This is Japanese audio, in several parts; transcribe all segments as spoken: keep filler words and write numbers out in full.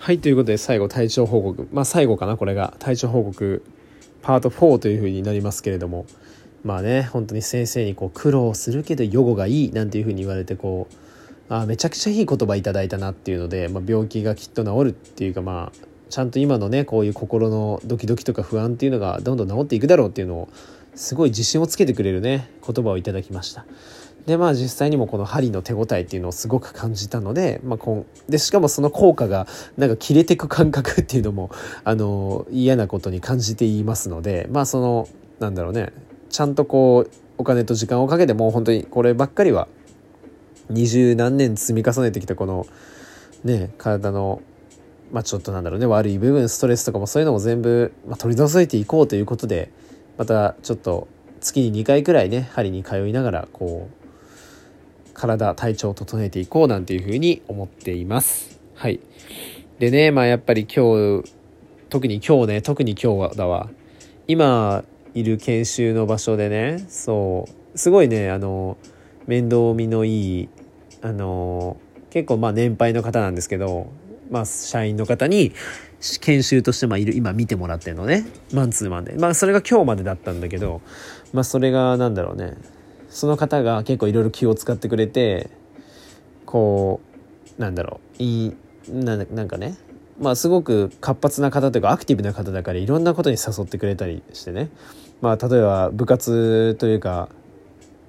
はい、ということで最後体調報告、まあ最後かな、これが体調報告パートよんという風になりますけれども、まあね、本当に先生にこう苦労するけど予後がいいなんていう風に言われて、こうあめちゃくちゃいい言葉いただいたなっていうので、まあ、病気がきっと治るっていうか、まあちゃんと今のねこういう心のドキドキとか不安っていうのがどんどん治っていくだろうっていうのをすごい自信をつけてくれるね言葉をいただきました。でまあ実際にもこの針の手応えっていうのをすごく感じたので、まあ、こんでしかもその効果がなんか切れてく感覚っていうのもあの嫌なことに感じていますので、まあそのなんだろうね、ちゃんとこうお金と時間をかけて、もう本当にこればっかりは二十何年積み重ねてきたこのね体のまあちょっとなんだろうね悪い部分、ストレスとかもそういうのも全部、まあ、取り除いていこうということで、またちょっと月ににかいくらいね針に通いながらこう体体調を整えていこうなんていうふうに思っています。はい。でね、まあやっぱり今日特に今日ね特に今日はだわ今いる研修の場所でね、そうすごいねあの面倒見のいいあの結構まあ年配の方なんですけど、まあ、社員の方に研修としてまあいる今見てもらってるのね、マンツーマンで、まあそれが今日までだったんだけど、まあそれがなんだろうね、その方が結構いろいろ気を使ってくれて、こうなんだろういい な, なんかねまあすごく活発な方というかアクティブな方だからいろんなことに誘ってくれたりしてね、まあ例えば部活というか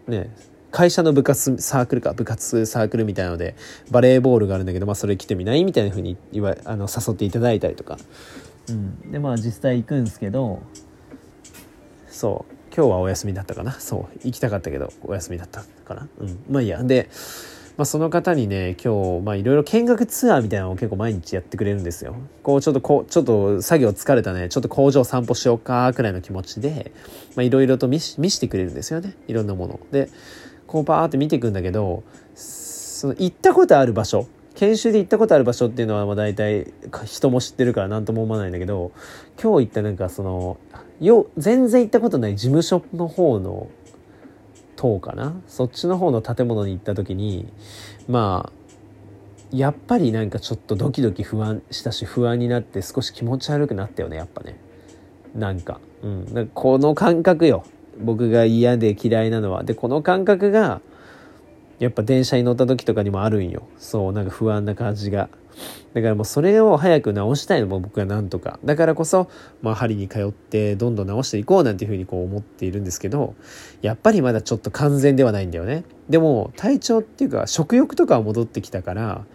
ね会社の部活サークルか部活サークルみたいなのでバレーボールがあるんだけど、まあそれ来てみないみたいな風に言わあの誘っていただいたりとか、うん、でまあ実際行くんですけど、そう今日はお休みだったかな、そう行きたかったけどお休みだったかな、うん、まあいいやで、まあ、その方にね今日まあいろいろ見学ツアーみたいなのを結構毎日やってくれるんですよ。こうちょっとこうちょっと作業疲れたね、ちょっと工場散歩しようかくらいの気持ちで、まあいろいろと見し見してくれるんですよね、いろんなもので。こうバーって見ていくんだけど、その行ったことある場所、研修で行ったことある場所っていうのはまあ大体人も知ってるから何とも思わないんだけど、今日行ったなんかそのよ全然行ったことない事務所の方の塔かな、そっちの方の建物に行った時に、まあやっぱりなんかちょっとドキドキ不安したし、不安になって少し気持ち悪くなったよね、やっぱねなんか、うん、なんかこの感覚よ、僕が嫌で嫌いなのは。でこの感覚がやっぱ電車に乗った時とかにもあるんよ、そうなんか不安な感じが。だからもうそれを早く直したいのも僕はなんとかだからこそ、まあ、針に通ってどんどん直していこうなんていうふうにこう思っているんですけど、やっぱりまだちょっと完全ではないんだよね。でも体調っていうか食欲とかは戻ってきたから、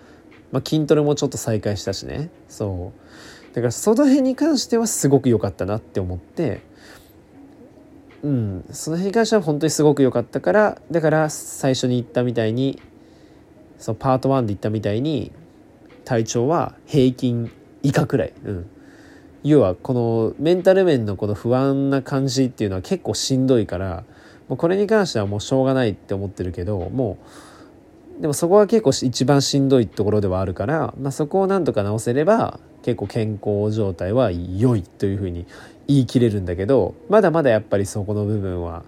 まあ、筋トレもちょっと再開したしね、そうだからその辺に関してはすごく良かったなって思って、うん、その辺に関しては本当にすごく良かったから、だから最初に言ったみたいに、そのパートいちで言ったみたいに体調は平均以下くらい、うん、要はこのメンタル面のこの不安な感じっていうのは結構しんどいから、もうこれに関してはもうしょうがないって思ってるけど、もうでもそこは結構一番しんどいところではあるから、まあ、そこをなんとか直せれば結構健康状態は良いというふうに言い切れるんだけど、まだまだやっぱりそこの部分は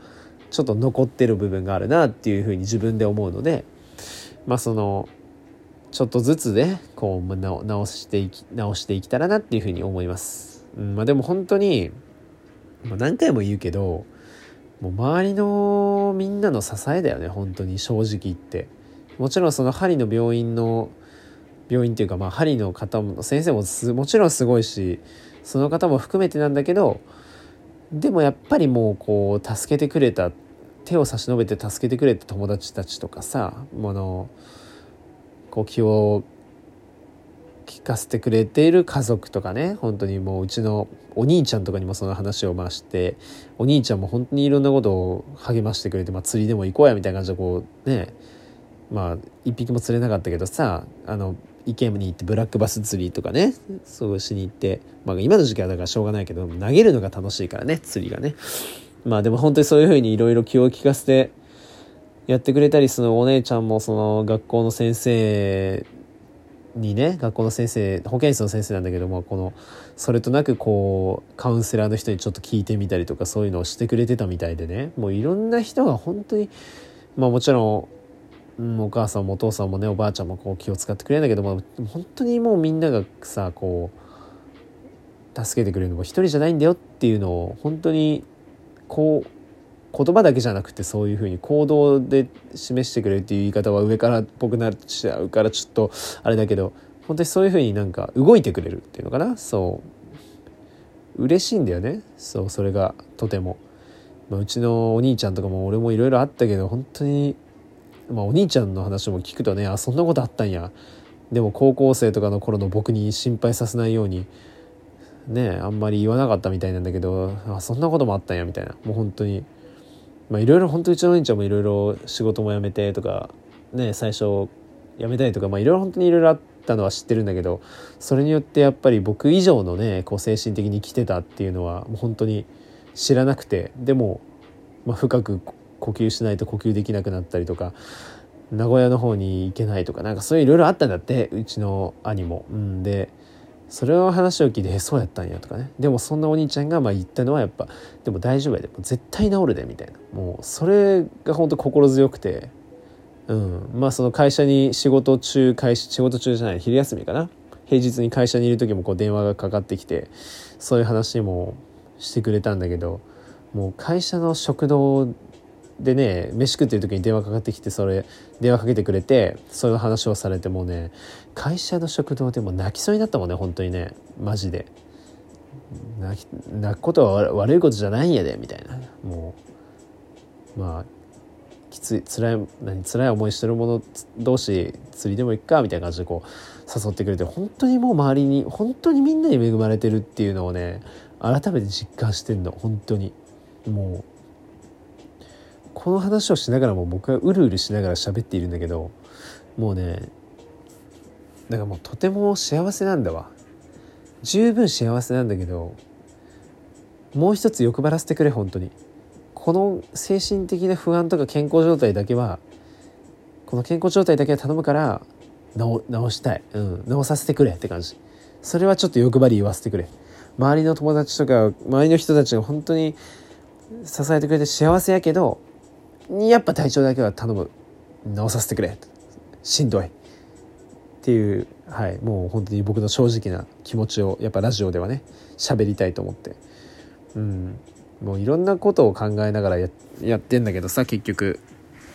ちょっと残ってる部分があるなっていうふうに自分で思うので、まあそのちょっとずつねこう直していき直していけたらなっていうふうに思います、うん、まあでも本当に、まあ、何回も言うけどもう周りのみんなの支えだよね本当に正直言って。もちろんその針の病院の病院っていうかまあ針の方も先生ももちろんすごいし、その方も含めてなんだけど、でもやっぱりもうこう助けてくれた、手を差し伸べて助けてくれた友達たちとかさ、ものこう気を利かせてくれている家族とかね、本当にもううちのお兄ちゃんとかにもその話を回して、お兄ちゃんも本当にいろんなことを励ましてくれて、まあ、釣りでも行こうやみたいな感じでこうね、まあ一匹も釣れなかったけどさ、あの池に行ってブラックバス釣りとかねそうしに行って、まあ、今の時期はだからしょうがないけど投げるのが楽しいからね釣りがね、まあでも本当にそういう風にいろいろ気を利かせてやってくれたり、そのお姉ちゃんもその学校の先生にね、学校の先生保健室の先生なんだけども、このそれとなくこうカウンセラーの人にちょっと聞いてみたりとかそういうのをしてくれてたみたいでね、もういろんな人が本当に、まあもちろんうん、お母さんもお父さんもねおばあちゃんもこう気を使ってくれるんだけども、本当にもうみんながさこう助けてくれるのも一人じゃないんだよっていうのを本当にこう言葉だけじゃなくてそういうふうに行動で示してくれるっていう言い方は上からっぽくなっちゃうからちょっとあれだけど、本当にそういうふうになんか動いてくれるっていうのかな、そう嬉しいんだよね。そうそれがとても、まあ、うちのお兄ちゃんとかも俺もいろいろあったけど本当に、まあ、お兄ちゃんの話も聞くとね、あそんなことあったんや、でも高校生とかの頃の僕に心配させないようにねあんまり言わなかったみたいなんだけど、あそんなこともあったんやみたいな、もう本当にまあいろいろ本当にうちのお兄ちゃんもいろいろ仕事も辞めてとかね最初辞めたいとかまあいろいろ本当にいろいろあったのは知ってるんだけど、それによってやっぱり僕以上のねこう精神的に来てたっていうのはもう本当に知らなくて、でもまあ深く呼吸しないと呼吸できなくなったりとか名古屋の方に行けないとかなんかそういういろいろあったんだって、うちの兄も、うん、でそれを話を聞いてそうやったんやとかね、でもそんなお兄ちゃんがまあ言ったのはやっぱでも大丈夫やで絶対治るでみたいな、もうそれが本当心強くて、うん、まあその会社に仕事中会仕事中じゃない昼休みかな、平日に会社にいる時もこう電話がかかってきてそういう話もしてくれたんだけど、もう会社の食堂でね飯食ってる時に電話かかってきてそれ電話かけてくれてそういう話をされて、もうね会社の食堂でも泣きそうになったもんね本当にね、マジで 泣, 泣くことは悪いことじゃないんやでみたいな、もうまあきつい辛い何辛い思いしてる者同士釣りでも行くかみたいな感じでこう誘ってくれて、本当にもう周りに本当にみんなに恵まれてるっていうのをね改めて実感してんの本当に。もうこの話をしながらも僕はうるうるしながら喋っているんだけど、もうねだからもうとても幸せなんだわ、十分幸せなんだけど、もう一つ欲張らせてくれ本当に。この精神的な不安とか健康状態だけはこの健康状態だけは頼むから治、治したい、うん、治させてくれって感じ。それはちょっと欲張り言わせてくれ。周りの友達とか周りの人たちが本当に支えてくれて幸せやけど、やっぱ体調だけは頼む、治させてくれ、しんどいっていう、はい、もう本当に僕の正直な気持ちをやっぱラジオではね喋りたいと思って、うん、もういろんなことを考えながら や, やってんだけどさ、結局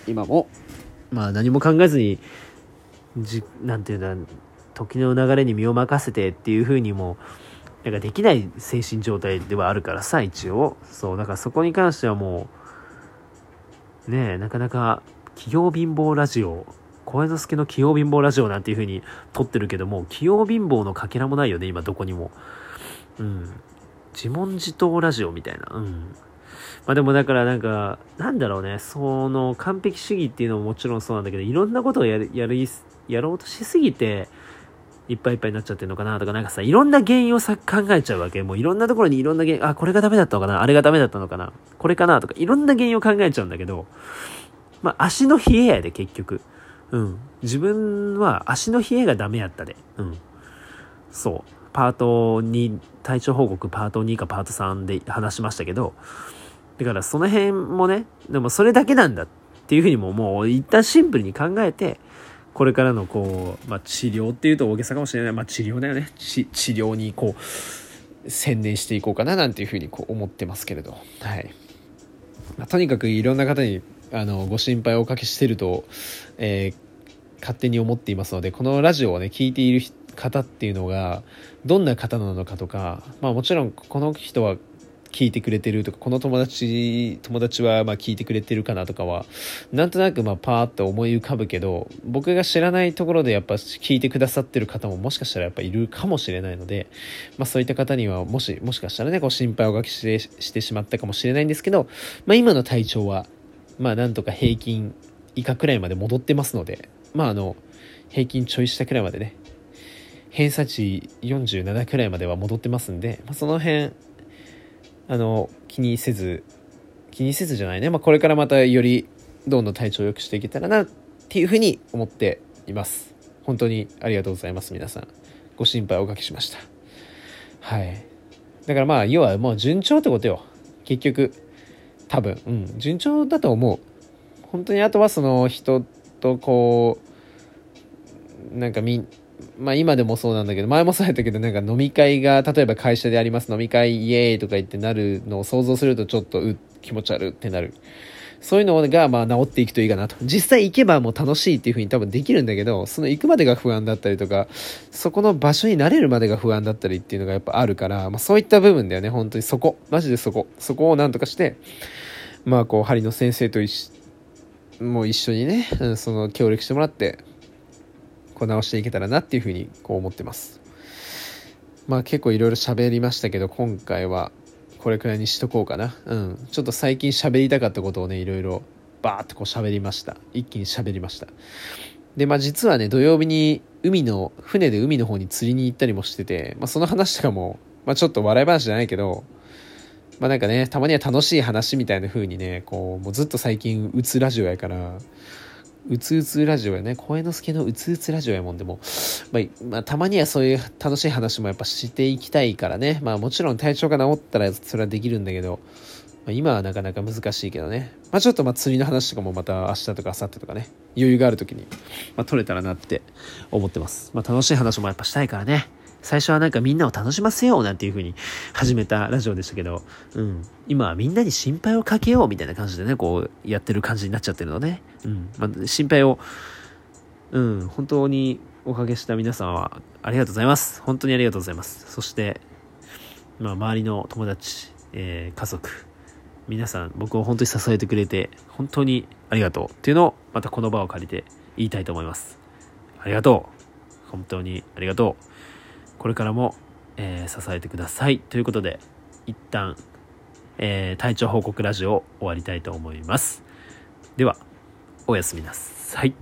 今もまあ何も考えずにじなんていうんだ時の流れに身を任せてっていう風にもなんかできない精神状態ではあるからさ、一応そうだからそこに関してはもう。ねえなかなか器用貧乏ラジオ小江之助の器用貧乏ラジオなんていう風に撮ってるけども、器用貧乏のかけらもないよね今どこにも、うん、自問自答ラジオみたいな、うん、まあでもだからなんかなんだろうね、その完璧主義っていうのももちろんそうなんだけど、いろんなことをやる、やる、やろうとしすぎていっぱいいっぱいになっちゃってるのかなとか、なんかさいろんな原因をさ考えちゃうわけ、もういろんなところにいろんな原因、あこれがダメだったのかな、あれがダメだったのかな、これかなとかいろんな原因を考えちゃうんだけど、まあ足の冷えやで結局、うん自分は足の冷えがダメやったで、うんそうパートに体調報告パートにかパートさんで話しましたけど、だからその辺もねでもそれだけなんだっていうふうにももう一旦シンプルに考えて。これからのこう、まあ、治療っていうと大げさかもしれない、まあ、治療だよね 治, 治療にこう専念していこうかななんていうふうにこう思ってますけれど、はいまあ、とにかくいろんな方にあのご心配をおかけしていると、えー、勝手に思っていますので、このラジオをね聞いている方っていうのがどんな方なのかとか、まあ、もちろんこの人は聞いてくれてるとかこの友達友達はまあ聞いてくれてるかなとかはなんとなくまあパーッと思い浮かぶけど、僕が知らないところでやっぱ聞いてくださってる方ももしかしたらやっぱいるかもしれないので、まあ、そういった方にはもしもしかしたらねご心配をおかけして、してしまったかもしれないんですけど、まあ、今の体調はまあなんとか平均以下くらいまで戻ってますので、まああの平均ちょい下くらいまでね偏差値よんじゅうななくらいまでは戻ってますんで、まあ、その辺あの気にせず気にせずじゃないね、まあ、これからまたよりどんどん体調を良くしていけたらなっていうふうに思っています。本当にありがとうございます。皆さんご心配おかけしました。はいだからまあ要はもう順調ってことよ結局多分、うん、順調だと思う。本当にあとはその人とこうなんかみまあ今でもそうなんだけど、前もそうやったけど、なんか飲み会が例えば会社であります飲み会イエーイとか言ってなるのを想像するとちょっとう気持ち悪ってなる。そういうのがまあ治っていくといいかなと。実際行けばもう楽しいっていう風に多分できるんだけど、その行くまでが不安だったりとか、そこの場所に慣れるまでが不安だったりっていうのがやっぱあるから、まあそういった部分だよね。本当にそこ、マジでそこ、そこをなんとかして、まあこう針の先生と一もう一緒にね、その協力してもらって、こう直していけたらなっていう風にこう思ってます。まあ結構いろいろ喋りましたけど、今回は。これくらいにしとこうかな、うん、ちょっと最近喋りたかったことをねいろいろバーッとこう喋りました。一気に喋りました。でまあ実はね土曜日に海の船で海の方に釣りに行ったりもしてて、まあ、その話とかも、まあ、ちょっと笑い話じゃないけど、まあなんかねたまには楽しい話みたいな風にねこうもうずっと最近うつラジオやからうつうつラジオやね声の助のうつうつラジオやもんでも、まあまあ、たまにはそういう楽しい話もやっぱしていきたいからね。まあもちろん体調が治ったらそれはできるんだけど、まあ、今はなかなか難しいけどね、まあ、ちょっとまあ釣りの話とかもまた明日とか明後日とかね余裕がある時に、まあ、取れたらなって思ってます。まあ、楽しい話もやっぱしたいからね。最初はなんかみんなを楽しませようなんていう風に始めたラジオでしたけど、うん、今はみんなに心配をかけようみたいな感じでねこうやってる感じになっちゃってるのね、うんまあ、心配を、うん、本当におかけした皆さんはありがとうございます。本当にありがとうございます。そして、まあ、周りの友達、えー、家族皆さん僕を本当に支えてくれて本当にありがとうっていうのをまたこの場を借りて言いたいと思います。ありがとう、本当にありがとう。これからも、えー、支えてくださいということで一旦、えー、体調報告ラジオを終わりたいと思います。ではおやすみなさい。